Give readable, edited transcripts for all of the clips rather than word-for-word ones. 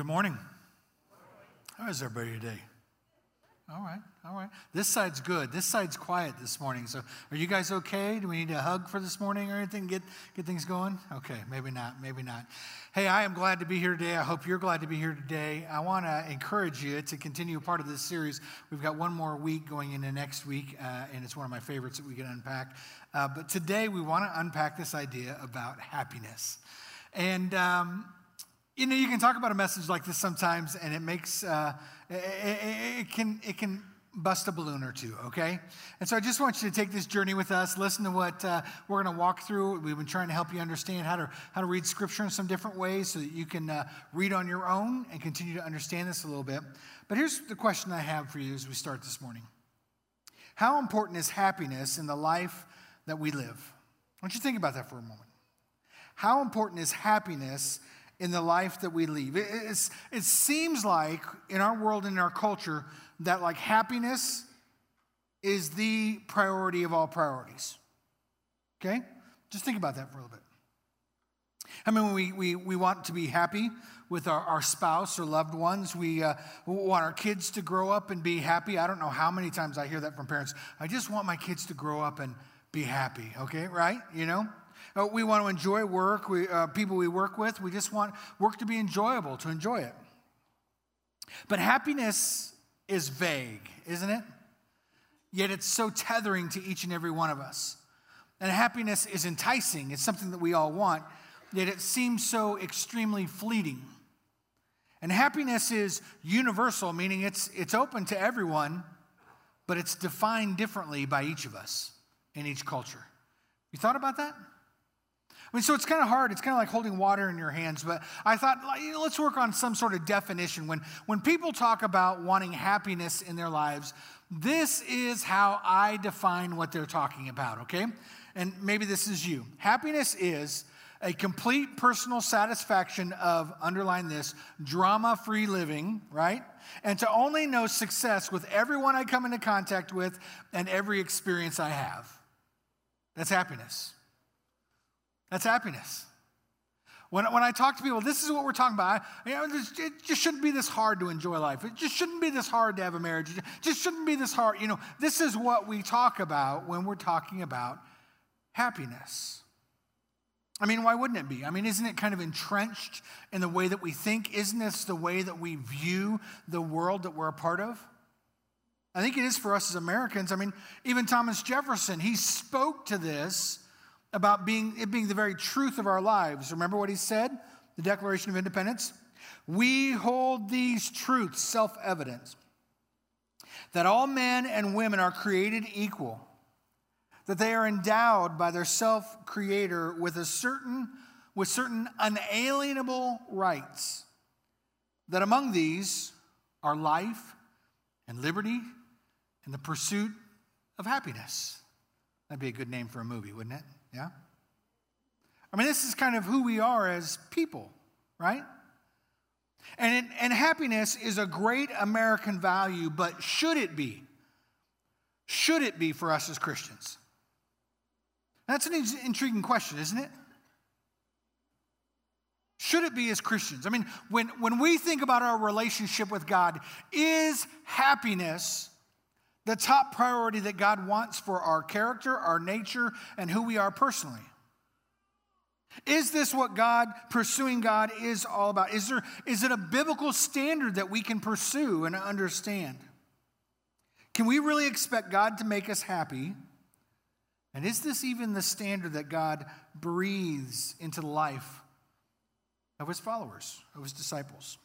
good morning. How is everybody today? All right. This side's good. This side's quiet this morning. So are you guys okay? Do we need a hug for this morning or anything? Get things going? Okay, maybe not. Hey, I am glad to be here today. I hope you're glad to be here today. I want to encourage you to continue part of this series. We've got one more week going into next week, and it's one of my favorites that we can unpack. But today we want to unpack this idea about happiness. And you know, you can talk about a message like this sometimes, and it makes, it can bust a balloon or two, okay? And so I just want you to take this journey with us, listen to what we're going to walk through. We've been trying to help you understand how to read Scripture in some different ways so that you can read on your own and continue to understand this a little bit. But here's the question I have for you as we start this morning. How important is happiness in the life that we live? Why don't you think about that for a moment. How important is happiness in the life that we lead? It seems like in our world, in our culture, that like happiness is the priority of all priorities. Okay? Just think about that for a little bit. I mean, we want to be happy with our spouse or loved ones. We want our kids to grow up and be happy. I don't know how many times I hear that from parents. I just want my kids to grow up and be happy. Okay, right? You know? We want to enjoy work, people we work with. We just want work to be enjoyable, to enjoy it. But happiness is vague, isn't it? Yet it's so tethering to each and every one of us. And happiness is enticing. It's something that we all want, yet it seems so extremely fleeting. And happiness is universal, meaning it's open to everyone, but it's defined differently by each of us in each culture. You thought about that? I mean, so it's kind of hard. It's kind of like holding water in your hands. But I thought, you know, let's work on some sort of definition. When people talk about wanting happiness in their lives, this is how I define what they're talking about, okay? And maybe this is you. Happiness is a complete personal satisfaction of, underline this, drama-free living, right? And to only know success with everyone I come into contact with and every experience I have. That's happiness. That's happiness. When I talk to people, this is what we're talking about. It just shouldn't be this hard to enjoy life. It just shouldn't be this hard to have a marriage. It just shouldn't be this hard. You know, this is what we talk about when we're talking about happiness. I mean, why wouldn't it be? I mean, isn't it kind of entrenched in the way that we think? Isn't this the way that we view the world that we're a part of? I think it is for us as Americans. I mean, even Thomas Jefferson, he spoke to this about it being the very truth of our lives. Remember what he said? The Declaration of Independence. We hold these truths self-evident, that all men and women are created equal, that they are endowed by their self-creator with certain unalienable rights, that among these are life and liberty and the pursuit of happiness. That'd be a good name for a movie, wouldn't it? Yeah? I mean, this is kind of who we are as people, right? And happiness is a great American value, but should it be? Should it be for us as Christians? That's an intriguing question, isn't it? Should it be as Christians? I mean, when we think about our relationship with God, is happiness the top priority that God wants for our character, our nature, and who we are personally? Is this what pursuing God is all about? Is it a biblical standard that we can pursue and understand? Can we really expect God to make us happy? And is this even the standard that God breathes into the life of his followers, of his disciples?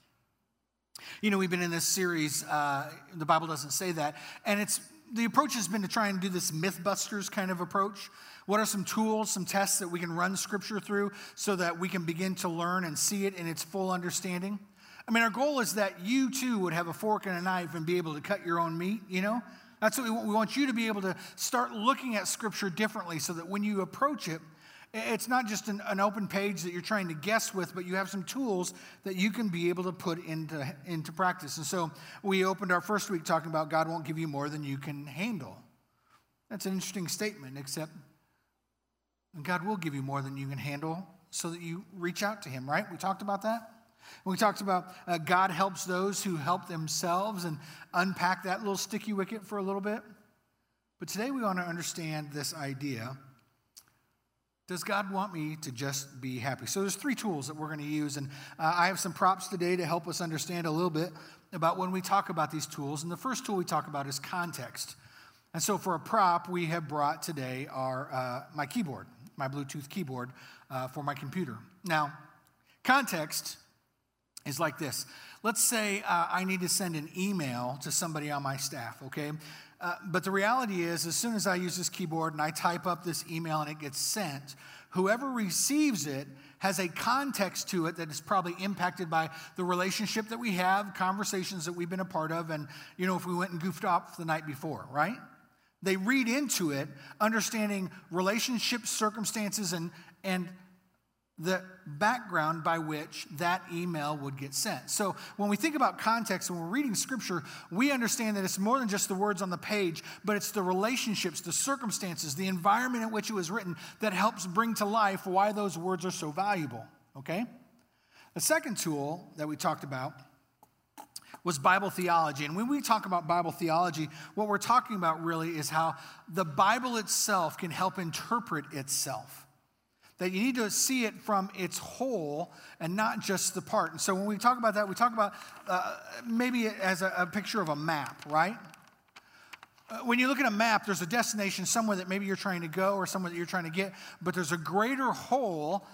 You know, we've been in this series, The Bible Doesn't Say That, and the approach has been to try and do this Mythbusters kind of approach. What are some tools, some tests that we can run Scripture through so that we can begin to learn and see it in its full understanding? I mean, our goal is that you too would have a fork and a knife and be able to cut your own meat, you know? That's what we want you to be able to start looking at Scripture differently so that when you approach it, it's not just an open page that you're trying to guess with, but you have some tools that you can be able to put into practice. And so we opened our first week talking about God won't give you more than you can handle. That's an interesting statement, except God will give you more than you can handle so that you reach out to him, right? We talked about that. We talked about God helps those who help themselves and unpack that little sticky wicket for a little bit. But today we want to understand this idea. Does God want me to just be happy? So there's three tools that we're going to use, and I have some props today to help us understand a little bit about when we talk about these tools. And the first tool we talk about is context. And so for a prop, we have brought today our my keyboard, my Bluetooth keyboard for my computer. Now, context is like this. Let's say I need to send an email to somebody on my staff, okay? But the reality is, as soon as I use this keyboard and I type up this email and it gets sent, whoever receives it has a context to it that is probably impacted by the relationship that we have, conversations that we've been a part of, and, you know, if we went and goofed off the night before, right? They read into it, understanding relationships, circumstances, and the background by which that email would get sent. So when we think about context, when we're reading Scripture, we understand that it's more than just the words on the page, but it's the relationships, the circumstances, the environment in which it was written that helps bring to life why those words are so valuable, okay? The second tool that we talked about was Bible theology. And when we talk about Bible theology, what we're talking about really is how the Bible itself can help interpret itself. That you need to see it from its whole and not just the part. And so when we talk about that, we talk about maybe as a picture of a map, right? When you look at a map, there's a destination somewhere that maybe you're trying to go or somewhere that you're trying to get, but there's a greater whole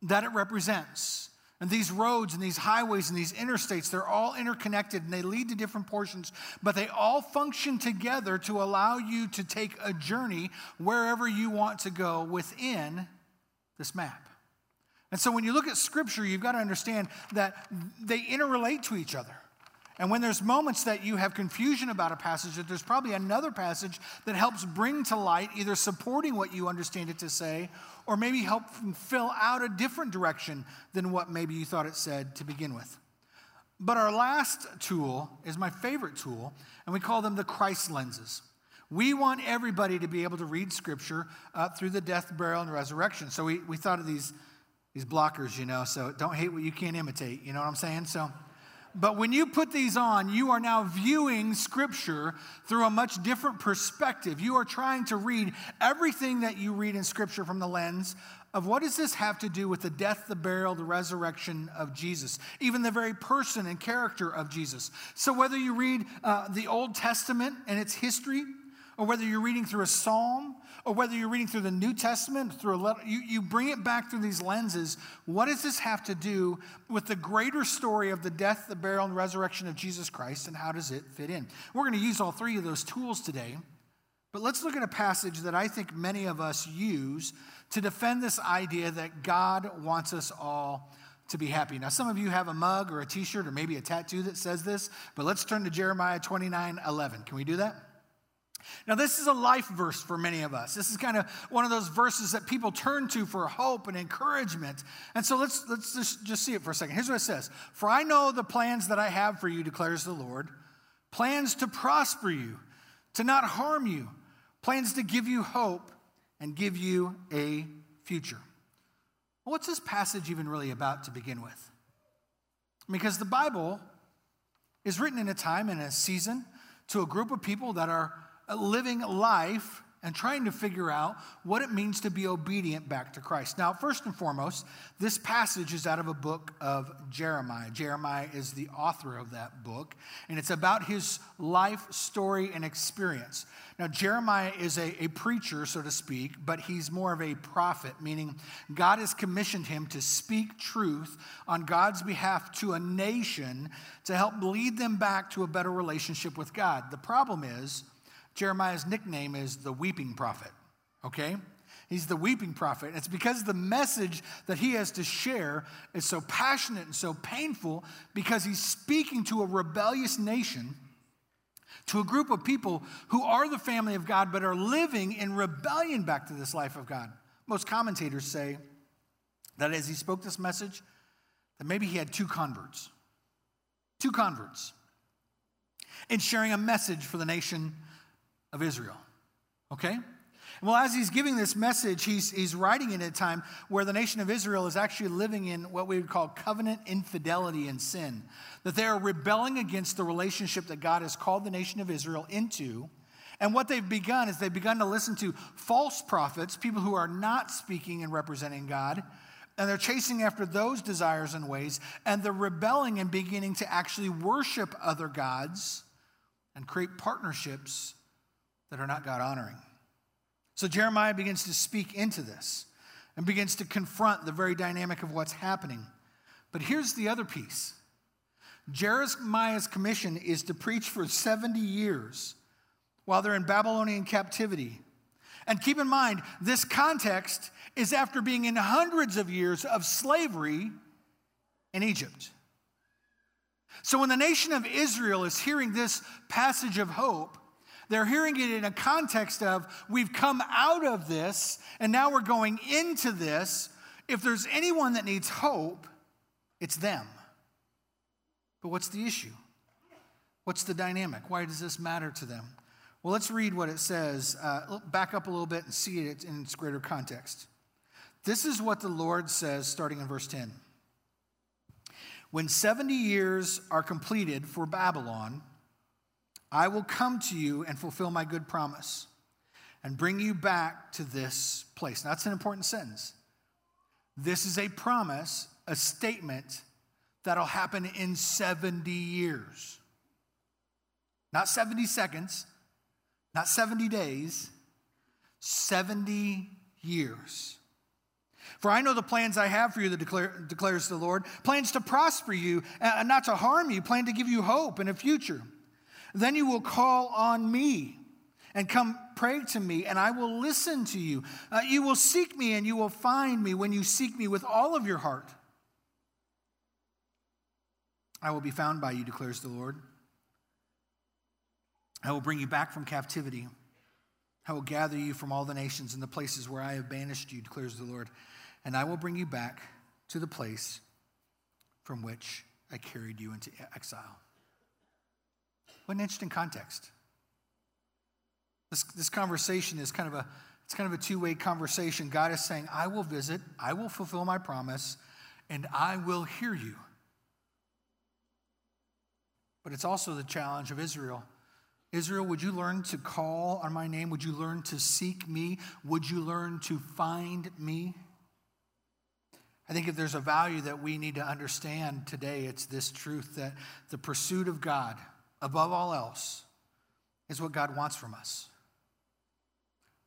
that it represents. And these roads and these highways and these interstates, they're all interconnected and they lead to different portions, but they all function together to allow you to take a journey wherever you want to go within this map. And so when you look at Scripture, you've got to understand that they interrelate to each other. And when there's moments that you have confusion about a passage, that there's probably another passage that helps bring to light either supporting what you understand it to say, or maybe help fill out a different direction than what maybe you thought it said to begin with. But our last tool is my favorite tool, and we call them the Christ lenses. We want everybody to be able to read Scripture through the death, burial, and resurrection. So we thought of these blockers, you know, so don't hate what you can't imitate, you know what I'm saying? So, but when you put these on, you are now viewing Scripture through a much different perspective. You are trying to read everything that you read in Scripture from the lens of what does this have to do with the death, the burial, the resurrection of Jesus, even the very person and character of Jesus. So whether you read the Old Testament and its history, or whether you're reading through a psalm, or whether you're reading through the New Testament, through a letter, you bring it back through these lenses. What does this have to do with the greater story of the death, the burial, and resurrection of Jesus Christ, and how does it fit in? We're going to use all three of those tools today, but let's look at a passage that I think many of us use to defend this idea that God wants us all to be happy. Now, some of you have a mug or a T-shirt or maybe a tattoo that says this, but let's turn to Jeremiah 29:11. Can we do that? Now, this is a life verse for many of us. This is kind of one of those verses that people turn to for hope and encouragement. And so let's just see it for a second. Here's what it says. For I know the plans that I have for you, declares the Lord, plans to prosper you, to not harm you, plans to give you hope and give you a future. Well, what's this passage even really about to begin with? Because the Bible is written in a time and a season to a group of people that are living life and trying to figure out what it means to be obedient back to Christ. Now, first and foremost, this passage is out of a book of Jeremiah. Jeremiah is the author of that book, and it's about his life story and experience. Now, Jeremiah is a preacher, so to speak, but he's more of a prophet, meaning God has commissioned him to speak truth on God's behalf to a nation to help lead them back to a better relationship with God. The problem is, Jeremiah's nickname is the weeping prophet, okay? He's the weeping prophet. It's because the message that he has to share is so passionate and so painful because he's speaking to a rebellious nation, to a group of people who are the family of God but are living in rebellion back to this life of God. Most commentators say that as he spoke this message, that maybe he had two converts, in sharing a message for the nation of Israel, okay? Well, as he's giving this message, he's writing it at a time where the nation of Israel is actually living in what we would call covenant infidelity and sin, that they are rebelling against the relationship that God has called the nation of Israel into. And what they've begun is they've begun to listen to false prophets, people who are not speaking and representing God, and they're chasing after those desires and ways, and they're rebelling and beginning to actually worship other gods and create partnerships that are not God-honoring. So Jeremiah begins to speak into this and begins to confront the very dynamic of what's happening. But here's the other piece. Jeremiah's commission is to preach for 70 years while they're in Babylonian captivity. And keep in mind, this context is after being in hundreds of years of slavery in Egypt. So when the nation of Israel is hearing this passage of hope, they're hearing it in a context of, we've come out of this, and now we're going into this. If there's anyone that needs hope, it's them. But what's the issue? What's the dynamic? Why does this matter to them? Well, let's read what it says. Back up a little bit and see it in its greater context. This is what the Lord says, starting in verse 10. When 70 years are completed for Babylon, I will come to you and fulfill my good promise and bring you back to this place. Now, that's an important sentence. This is a promise, a statement that'll happen in 70 years. Not 70 seconds. Not 70 days, 70 years. For I know the plans I have for you, declares the Lord, plans to prosper you and not to harm you, plan to give you hope and a future. Then you will call on me and come pray to me, and I will listen to you. You will seek me and you will find me when you seek me with all of your heart. I will be found by you, declares the Lord. I will bring you back from captivity. I will gather you from all the nations and the places where I have banished you, declares the Lord. And I will bring you back to the place from which I carried you into exile. What an interesting context. This conversation is kind of a two-way conversation. God is saying, I will visit, I will fulfill my promise, and I will hear you. But it's also the challenge of Israel. Israel, would you learn to call on my name? Would you learn to seek me? Would you learn to find me? I think if there's a value that we need to understand today, it's this truth that the pursuit of God, above all else, is what God wants from us.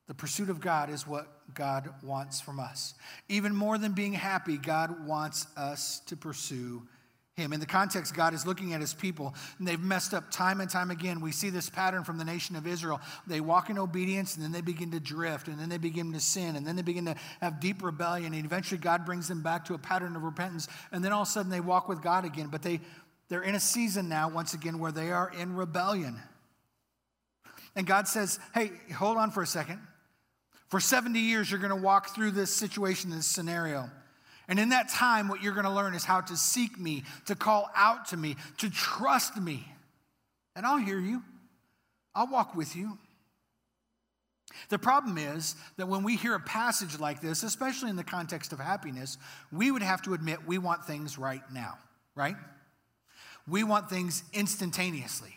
The pursuit of God is what God wants from us. Even more than being happy, God wants us to pursue him. In the context, God is looking at his people, and they've messed up time and time again. We see this pattern from the nation of Israel. They walk in obedience, and then they begin to drift, and then they begin to sin, and then they begin to have deep rebellion, and eventually God brings them back to a pattern of repentance, and then all of a sudden they walk with God again. But they're in a season now, once again, where they are in rebellion. And God says, hey, hold on for a second. For 70 years, you're going to walk through this situation, this scenario. And in that time, what you're going to learn is how to seek me, to call out to me, to trust me. And I'll hear you. I'll walk with you. The problem is that when we hear a passage like this, especially in the context of happiness, we would have to admit we want things right now, right? We want things instantaneously.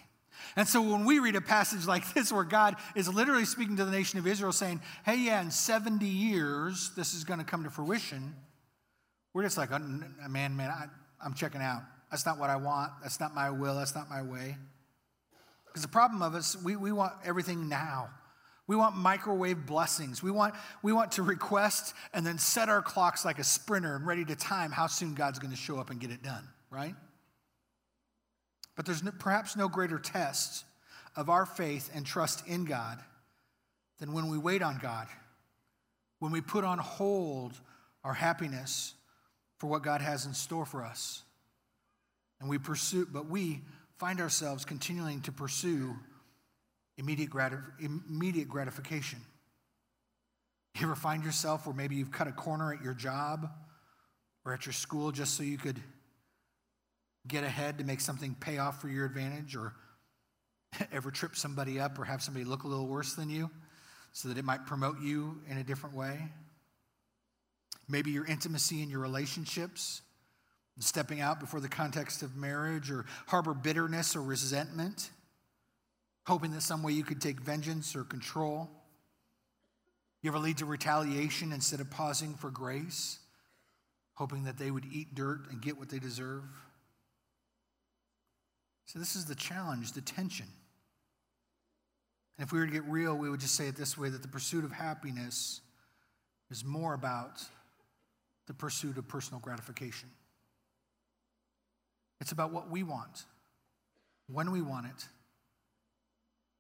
And so when we read a passage like this where God is literally speaking to the nation of Israel saying, hey, yeah, in 70 years, this is going to come to fruition, we're just like, I'm checking out. That's not what I want. That's not my will. That's not my way. Because the problem of us, we want everything now. We want microwave blessings. We want to request and then set our clocks like a sprinter and ready to time how soon God's going to show up and get it done, right? But there's perhaps no greater test of our faith and trust in God than when we wait on God, when we put on hold our happiness for what God has in store for us. And we pursue, but we find ourselves continuing to pursue immediate gratification. You ever find yourself where maybe you've cut a corner at your job or at your school just so you could get ahead to make something pay off for your advantage, or ever trip somebody up or have somebody look a little worse than you so that it might promote you in a different way. Maybe your intimacy in your relationships, stepping out before the context of marriage, or harbor bitterness or resentment, hoping that some way you could take vengeance or control. You ever lead to retaliation instead of pausing for grace, hoping that they would eat dirt and get what they deserve? So this is the challenge, the tension. And if we were to get real, we would just say it this way, that the pursuit of happiness is more about the pursuit of personal gratification. It's about what we want, when we want it,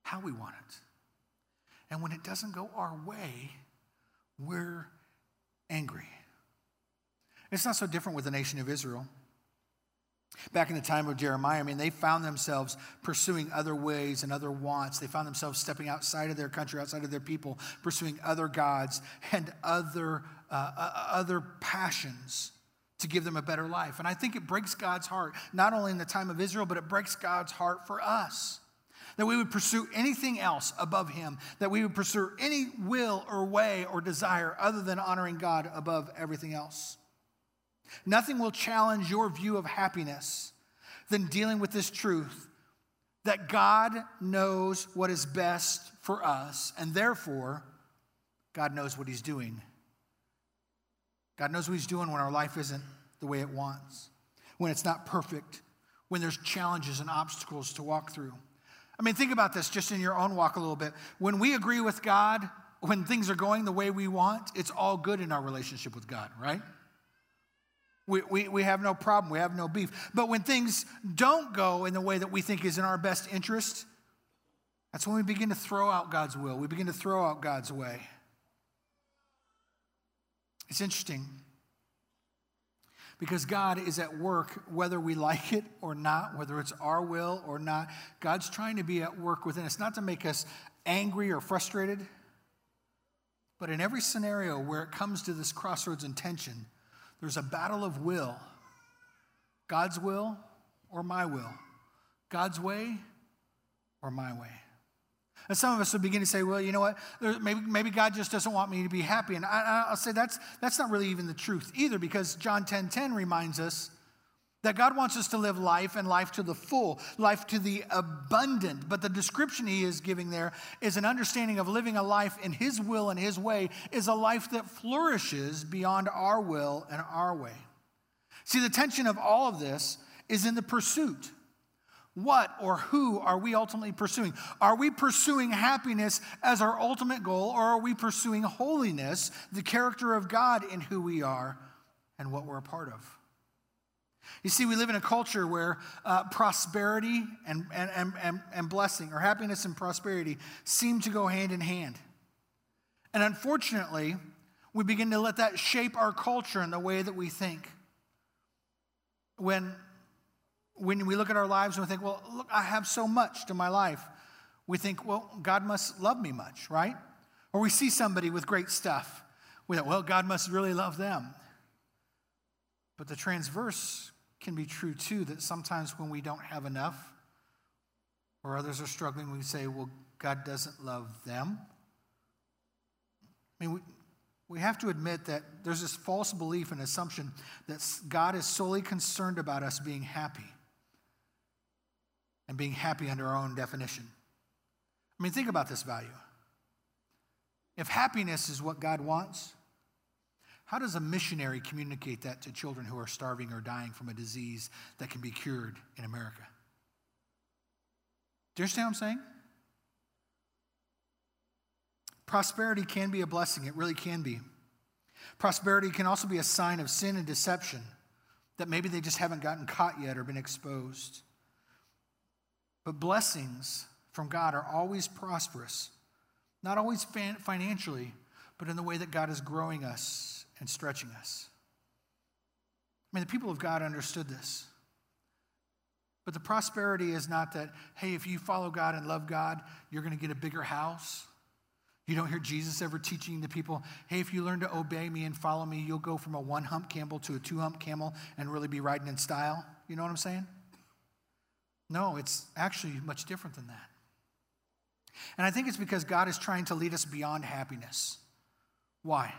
how we want it. And when it doesn't go our way, we're angry. It's not so different with the nation of Israel. Back in the time of Jeremiah, they found themselves pursuing other ways and other wants. They found themselves stepping outside of their country, outside of their people, pursuing other gods and other passions to give them a better life. And I think it breaks God's heart, not only in the time of Israel, but it breaks God's heart for us, that we would pursue anything else above him, that we would pursue any will or way or desire other than honoring God above everything else. Nothing will challenge your view of happiness than dealing with this truth that God knows what is best for us, and therefore, God knows what he's doing. God knows what he's doing when our life isn't the way it wants, when it's not perfect, when there's challenges and obstacles to walk through. Think about this just in your own walk a little bit. When we agree with God, when things are going the way we want, it's all good in our relationship with God, right? We have no problem. We have no beef. But when things don't go in the way that we think is in our best interest, that's when we begin to throw out God's will. We begin to throw out God's way. It's interesting because God is at work whether we like it or not, whether it's our will or not. God's trying to be at work within us, not to make us angry or frustrated, but in every scenario where it comes to this crossroads and tension, there's a battle of will, God's will or my will, God's way or my way. And some of us will begin to say, well, you know what, maybe God just doesn't want me to be happy. And I'll say that's not really even the truth either, because John 10:10 reminds us that God wants us to live life, and life to the full, life to the abundant. But the description he is giving there is an understanding of living a life in his will and his way is a life that flourishes beyond our will and our way. See, the tension of all of this is in the pursuit. What or who are we ultimately pursuing? Are we pursuing happiness as our ultimate goal, or are we pursuing holiness, the character of God in who we are and what we're a part of? You see, we live in a culture where prosperity and blessing, or happiness and prosperity, seem to go hand in hand. And unfortunately, we begin to let that shape our culture and the way that we think. When we look at our lives and we think, well, look, I have so much to my life, we think, well, God must love me much, right? Or we see somebody with great stuff. We think, well, God must really love them. But the transverse can be true too, that sometimes when we don't have enough or others are struggling, we say, well, God doesn't love them. We have to admit that there's this false belief and assumption that God is solely concerned about us being happy and being happy under our own definition. Think about this value. If happiness is what God wants, how does a missionary communicate that to children who are starving or dying from a disease that can be cured in America? Do you understand what I'm saying? Prosperity can be a blessing. It really can be. Prosperity can also be a sign of sin and deception that maybe they just haven't gotten caught yet or been exposed. But blessings from God are always prosperous, not always financially, but in the way that God is growing us and stretching us. The people of God understood this. But the prosperity is not that, hey, if you follow God and love God, you're going to get a bigger house. You don't hear Jesus ever teaching the people, hey, if you learn to obey me and follow me, you'll go from a one-hump camel to a two-hump camel and really be riding in style. You know what I'm saying? No, it's actually much different than that. And I think it's because God is trying to lead us beyond happiness. Why?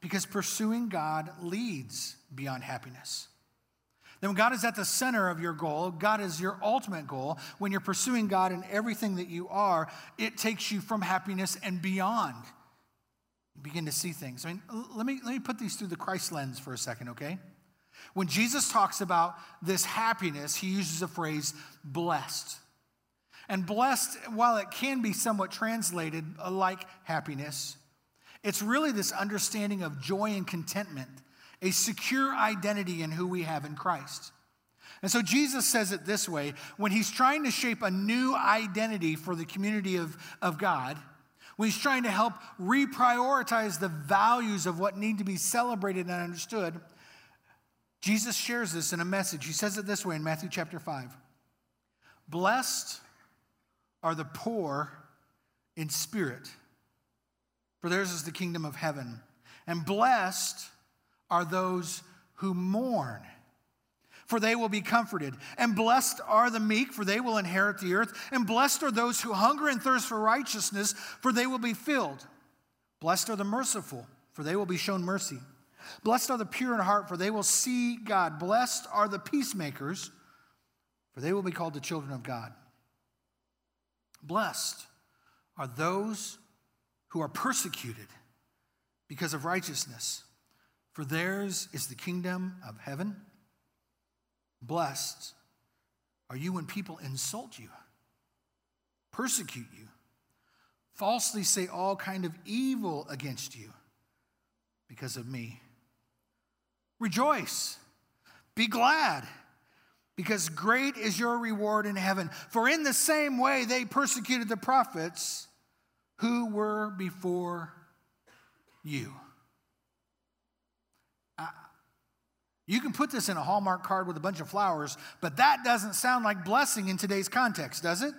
Because pursuing God leads beyond happiness. Then when God is at the center of your goal, God is your ultimate goal, when you're pursuing God in everything that you are, it takes you from happiness and beyond. You begin to see things. I mean, let me put these through the Christ lens for a second, okay? When Jesus talks about this happiness, he uses the phrase blessed. And blessed, while it can be somewhat translated like happiness, it's really this understanding of joy and contentment, a secure identity in who we have in Christ. And so Jesus says it this way, when he's trying to shape a new identity for the community of God, when he's trying to help reprioritize the values of what need to be celebrated and understood, Jesus shares this in a message. He says it this way in Matthew chapter 5. Blessed are the poor in spirit, for theirs is the kingdom of heaven. And blessed are those who mourn, for they will be comforted. And blessed are the meek, for they will inherit the earth. And blessed are those who hunger and thirst for righteousness, for they will be filled. Blessed are the merciful, for they will be shown mercy. Blessed are the pure in heart, for they will see God. Blessed are the peacemakers, for they will be called the children of God. Blessed are those who are persecuted because of righteousness, for theirs is the kingdom of heaven. Blessed are you when people insult you, persecute you, falsely say all kind of evil against you because of me. Rejoice, be glad, because great is your reward in heaven. For in the same way they persecuted the prophets who were before you. You can put this in a Hallmark card with a bunch of flowers, but that doesn't sound like blessing in today's context, does it?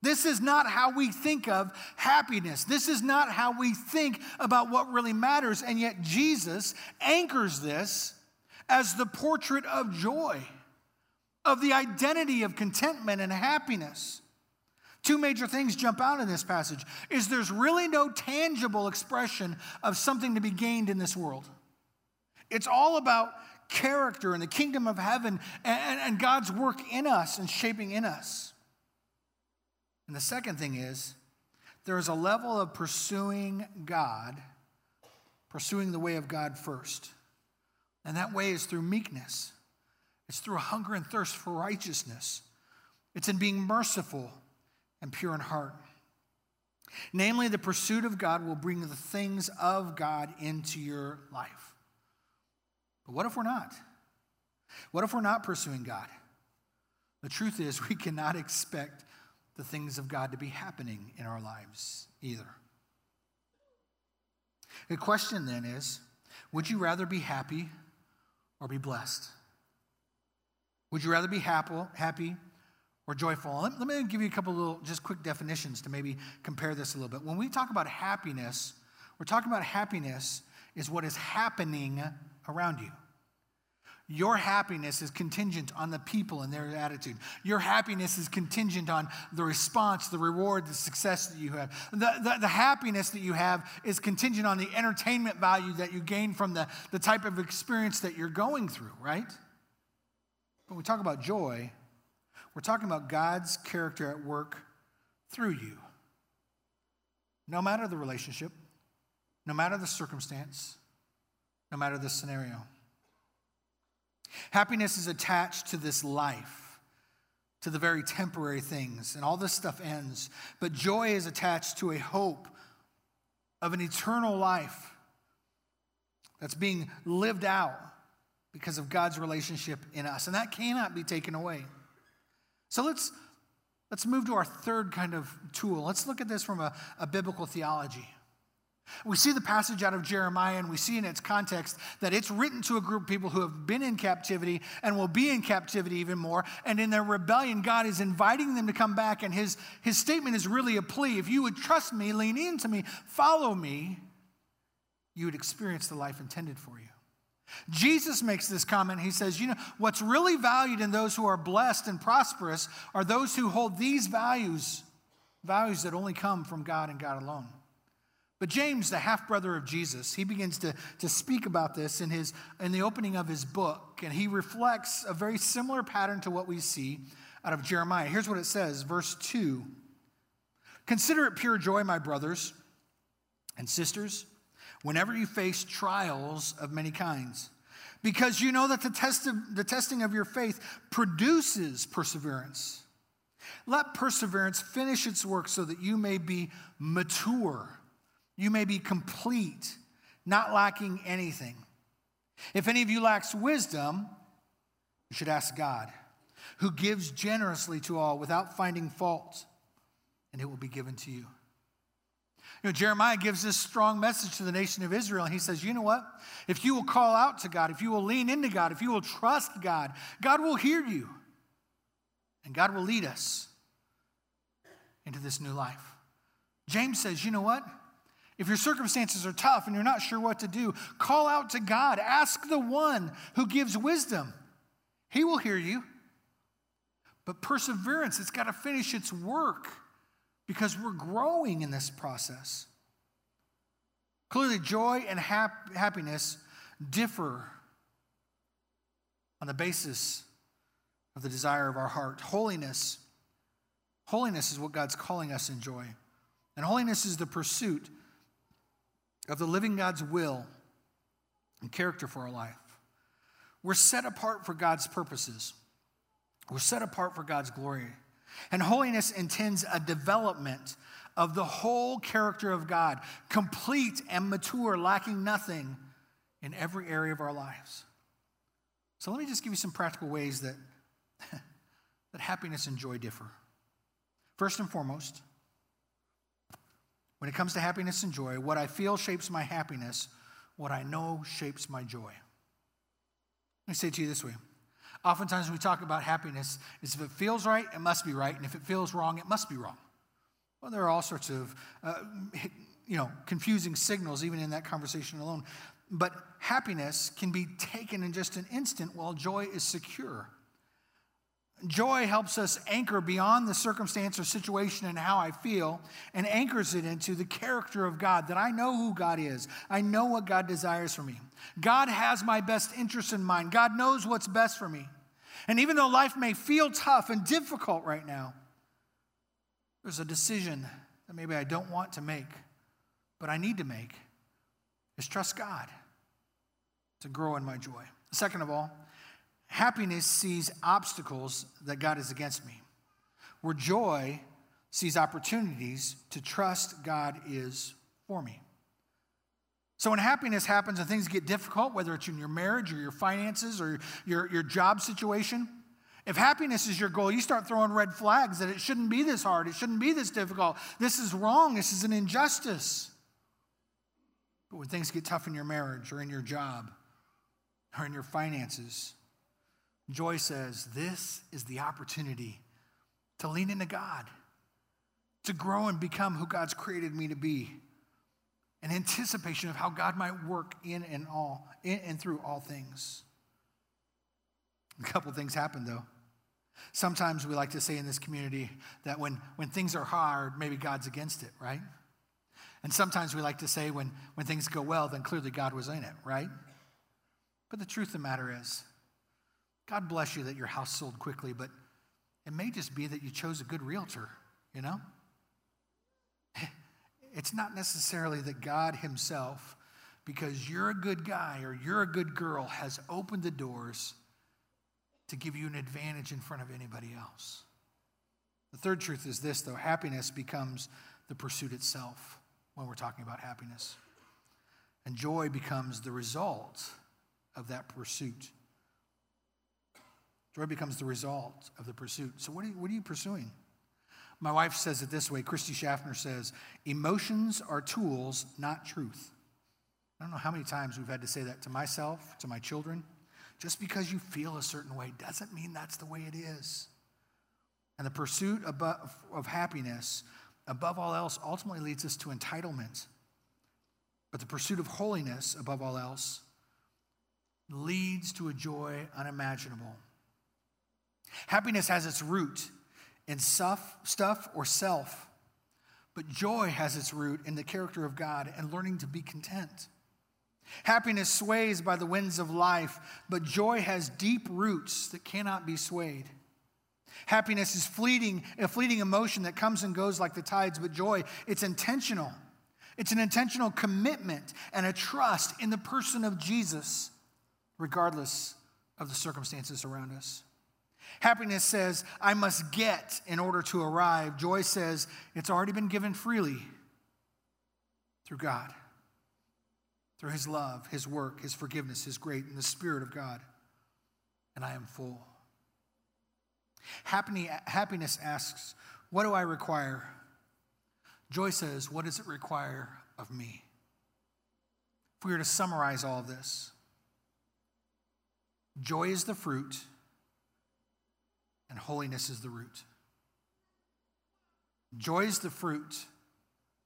This is not how we think of happiness. This is not how we think about what really matters. And yet Jesus anchors this as the portrait of joy, of the identity of contentment and happiness. Two major things jump out in this passage is there's really no tangible expression of something to be gained in this world. It's all about character and the kingdom of heaven and God's work in us and shaping in us. And the second thing is there is a level of pursuing God, pursuing the way of God first. And that way is through meekness. It's through a hunger and thirst for righteousness. It's in being merciful and pure in heart. Namely, the pursuit of God will bring the things of God into your life. But what if we're not? What if we're not pursuing God? The truth is, we cannot expect the things of God to be happening in our lives either. The question then is, would you rather be happy or be blessed? Would you rather be happy or joyful? Let me give you a couple of little, just quick definitions to maybe compare this a little bit. When we talk about happiness, we're talking about happiness is what is happening around you. Your happiness is contingent on the people and their attitude. Your happiness is contingent on the response, the reward, the success that you have. The happiness that you have is contingent on the entertainment value that you gain from the type of experience that you're going through, right? When we talk about joy, we're talking about God's character at work through you. No matter the relationship, no matter the circumstance, no matter the scenario. Happiness is attached to this life, to the very temporary things, and all this stuff ends. But joy is attached to a hope of an eternal life that's being lived out because of God's relationship in us. And that cannot be taken away. So let's move to our third kind of tool. Let's look at this from a biblical theology. We see the passage out of Jeremiah, and we see in its context that it's written to a group of people who have been in captivity and will be in captivity even more. And in their rebellion, God is inviting them to come back. And his statement is really a plea. If you would trust me, lean into me, follow me, you would experience the life intended for you. Jesus makes this comment. He says, what's really valued in those who are blessed and prosperous are those who hold these values values that only come from God and God alone. But James, the half-brother of Jesus, he begins to speak about this in the opening of his book, and he reflects a very similar pattern to what we see out of Jeremiah. Here's what it says, verse 2. Consider it pure joy, my brothers and sisters, whenever you face trials of many kinds, because you know that the testing of your faith produces perseverance. Let perseverance finish its work so that you may be mature. You may be complete, not lacking anything. If any of you lacks wisdom, you should ask God, who gives generously to all without finding fault, and it will be given to you. You know, Jeremiah gives this strong message to the nation of Israel, and he says, you know what? If you will call out to God, if you will lean into God, if you will trust God, God will hear you, and God will lead us into this new life. James says, you know what? If your circumstances are tough and you're not sure what to do, call out to God. Ask the one who gives wisdom. He will hear you. But perseverance, it's got to finish its work because we're growing in this process. Clearly, joy and happiness differ on the basis of the desire of our heart. Holiness is what God's calling us in joy. And holiness is the pursuit of the living God's will and character for our life. We're set apart for God's purposes. We're set apart for God's glory. And holiness intends a development of the whole character of God, complete and mature, lacking nothing in every area of our lives. So let me just give you some practical ways that happiness and joy differ. First and foremost, when it comes to happiness and joy, what I feel shapes my happiness. What I know shapes my joy. Let me say it to you this way. Oftentimes when we talk about happiness, it's if it feels right, it must be right. And if it feels wrong, it must be wrong. Well, there are all sorts of confusing signals even in that conversation alone. But happiness can be taken in just an instant while joy is secure. Joy helps us anchor beyond the circumstance or situation and how I feel, and anchors it into the character of God, that I know who God is. I know what God desires for me. God has my best interest in mind. God knows what's best for me. And even though life may feel tough and difficult right now, there's a decision that maybe I don't want to make, but I need to make, is trust God to grow in my joy. Second of all, happiness sees obstacles that God is against me, where joy sees opportunities to trust God is for me. So when happiness happens and things get difficult, whether it's in your marriage or your finances or your job situation, if happiness is your goal, you start throwing red flags that it shouldn't be this hard, it shouldn't be this difficult, this is wrong, this is an injustice. But when things get tough in your marriage or in your job or in your finances, joy says, this is the opportunity to lean into God, to grow and become who God's created me to be, in anticipation of how God might work in and through all things. A couple things happen, though. Sometimes we like to say in this community that when things are hard, maybe God's against it, right? And sometimes we like to say when things go well, then clearly God was in it, right? But the truth of the matter is, God bless you that your house sold quickly, but it may just be that you chose a good realtor, you know? It's not necessarily that God himself, because you're a good guy or you're a good girl, has opened the doors to give you an advantage in front of anybody else. The third truth is this, though. Happiness becomes the pursuit itself when we're talking about happiness. And joy becomes the result of that pursuit. Joy becomes the result of the pursuit. So what are you pursuing? My wife says it this way. Christy Schaffner says, emotions are tools, not truth. I don't know how many times we've had to say that to myself, to my children. Just because you feel a certain way doesn't mean that's the way it is. And the pursuit of happiness, above all else, ultimately leads us to entitlement. But the pursuit of holiness, above all else, leads to a joy unimaginable. Happiness has its root in stuff or self, but joy has its root in the character of God and learning to be content. Happiness sways by the winds of life, but joy has deep roots that cannot be swayed. Happiness is fleeting, a fleeting emotion that comes and goes like the tides, but joy, it's intentional. It's an intentional commitment and a trust in the person of Jesus, regardless of the circumstances around us. Happiness says, I must get in order to arrive. Joy says, it's already been given freely through God, through his love, his work, his forgiveness, his grace, and the Spirit of God, and I am full. Happiness asks, what do I require? Joy says, what does it require of me? If we were to summarize all of this, joy is the fruit and holiness is the root. Joy is the fruit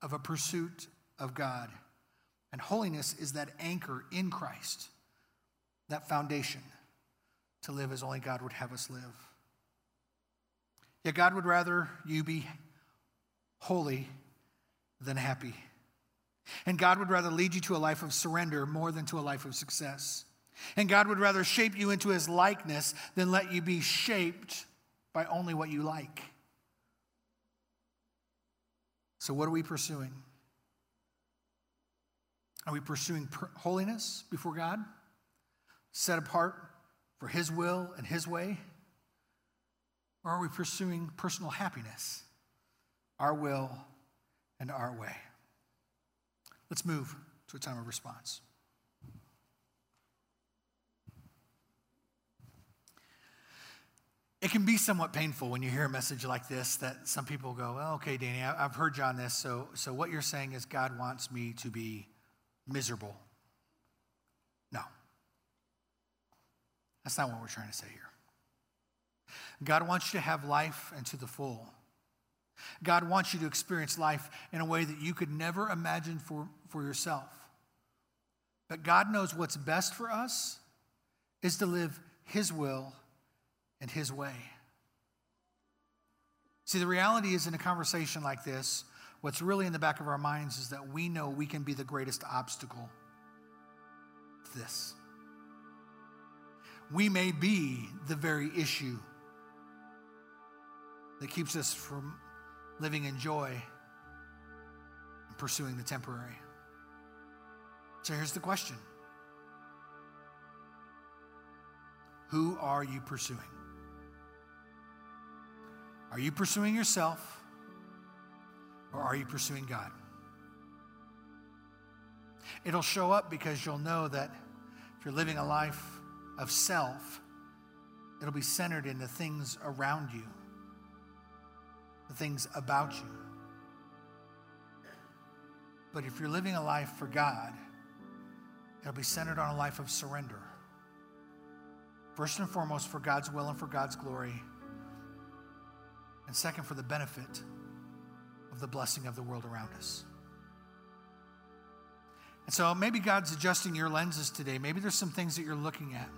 of a pursuit of God, and holiness is that anchor in Christ, that foundation to live as only God would have us live. Yet God would rather you be holy than happy. And God would rather lead you to a life of surrender more than to a life of success. And God would rather shape you into his likeness than let you be shaped by only what you like. So what are we pursuing? Are we pursuing holiness before God, set apart for his will and his way? Or are we pursuing personal happiness, our will and our way? Let's move to a time of response. It can be somewhat painful when you hear a message like this that some people go, well, okay, Danny, I've heard you on this, so what you're saying is God wants me to be miserable. No. That's not what we're trying to say here. God wants you to have life and to the full. God wants you to experience life in a way that you could never imagine for yourself. But God knows what's best for us is to live his will and his way. See, the reality is in a conversation like this, what's really in the back of our minds is that we know we can be the greatest obstacle to this. We may be the very issue that keeps us from living in joy and pursuing the temporary. So here's the question. Who are you pursuing? Are you pursuing yourself, or are you pursuing God? It'll show up because you'll know that if you're living a life of self, it'll be centered in the things around you, the things about you. But if you're living a life for God, it'll be centered on a life of surrender. First and foremost, for God's will and for God's glory. And second, for the benefit of the blessing of the world around us. And so maybe God's adjusting your lenses today. Maybe there's some things that you're looking at.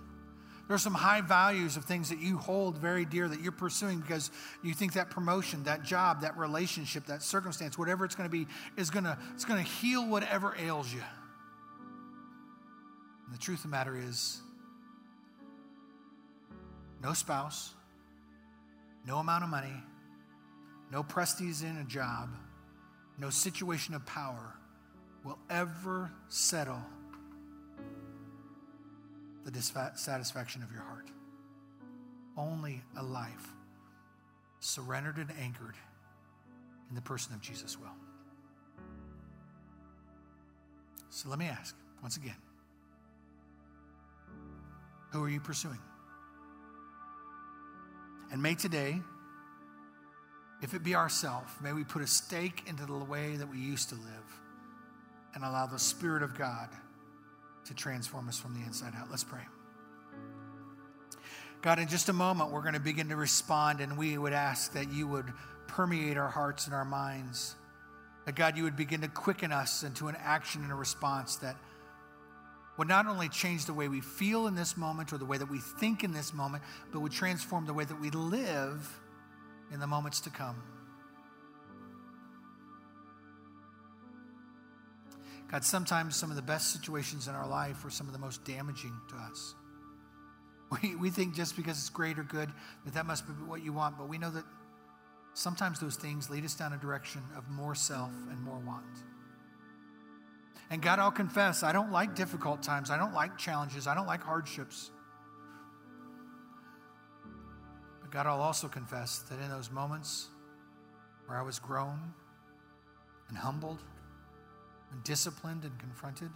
There are some high values of things that you hold very dear that you're pursuing because you think that promotion, that job, that relationship, that circumstance, whatever it's going to be, it's going to heal whatever ails you. And the truth of the matter is, no spouse, no amount of money, no prestige in a job, no situation of power will ever settle the dissatisfaction of your heart. Only a life surrendered and anchored in the person of Jesus will. So let me ask once again, who are you pursuing? And may today, if it be ourself, may we put a stake into the way that we used to live and allow the Spirit of God to transform us from the inside out. Let's pray. God, in just a moment, we're going to begin to respond, and we would ask that you would permeate our hearts and our minds, that God, you would begin to quicken us into an action and a response that would not only change the way we feel in this moment or the way that we think in this moment, but would transform the way that we live in the moments to come. God, sometimes some of the best situations in our life are some of the most damaging to us. We think just because it's great or good that must be what you want, but we know that sometimes those things lead us down a direction of more self and more want. And God, I'll confess, I don't like difficult times. I don't like challenges. I don't like hardships. But God, I'll also confess that in those moments where I was grown and humbled and disciplined and confronted,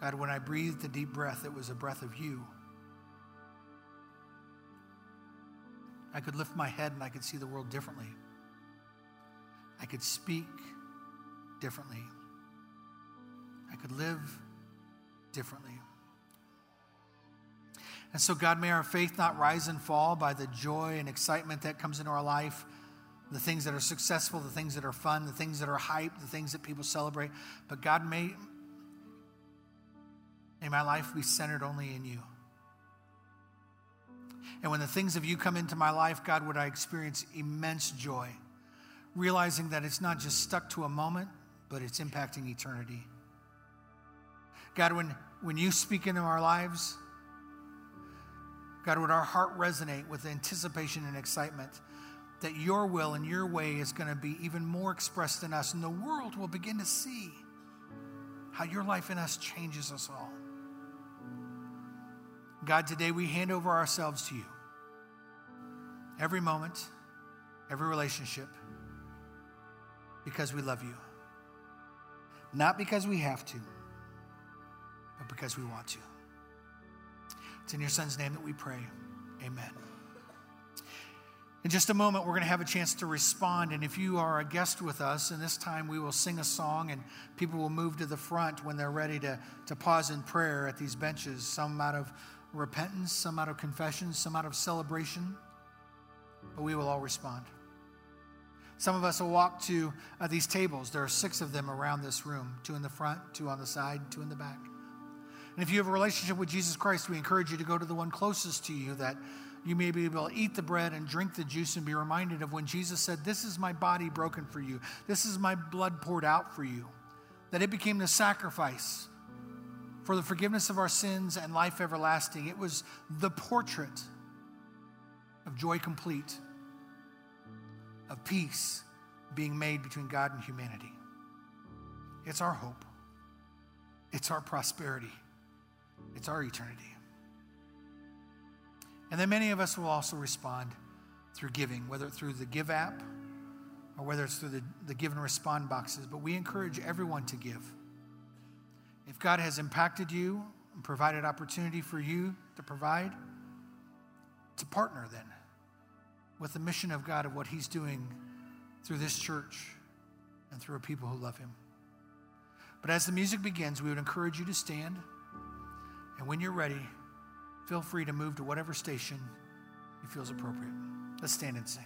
God, when I breathed a deep breath, it was a breath of you. I could lift my head and I could see the world differently. I could speak differently. I could live differently. And so, God, may our faith not rise and fall by the joy and excitement that comes into our life, the things that are successful, the things that are fun, the things that are hype, the things that people celebrate. But God, may my life be centered only in you. And when the things of you come into my life, God, would I experience immense joy, realizing that it's not just stuck to a moment, but it's impacting eternity. God, when you speak into our lives, God, would our heart resonate with anticipation and excitement that your will and your way is going to be even more expressed in us, and the world will begin to see how your life in us changes us all. God, today we hand over ourselves to you. Every moment, every relationship, because we love you. Not because we have to, but because we want to. It's in your Son's name that we pray. Amen. In just a moment, we're going to have a chance to respond. And if you are a guest with us, and this time we will sing a song and people will move to the front when they're ready to pause in prayer at these benches, some out of repentance, some out of confession, some out of celebration. But we will all respond. Some of us will walk to these tables. There are 6 of them around this room, 2 in the front, 2 on the side, 2 in the back. And if you have a relationship with Jesus Christ, we encourage you to go to the one closest to you, that you may be able to eat the bread and drink the juice and be reminded of when Jesus said, "This is my body broken for you. This is my blood poured out for you." That it became the sacrifice for the forgiveness of our sins and life everlasting. It was the portrait of joy complete, of peace being made between God and humanity. It's our hope. It's our prosperity. It's our eternity. And then many of us will also respond through giving, whether through the Give app or whether it's through the Give and Respond boxes. But we encourage everyone to give. If God has impacted you and provided opportunity for you to provide, to partner then with the mission of God, of what he's doing through this church and through people who love him. But as the music begins, we would encourage you to stand. And when you're ready, feel free to move to whatever station you feel is appropriate. Let's stand and sing.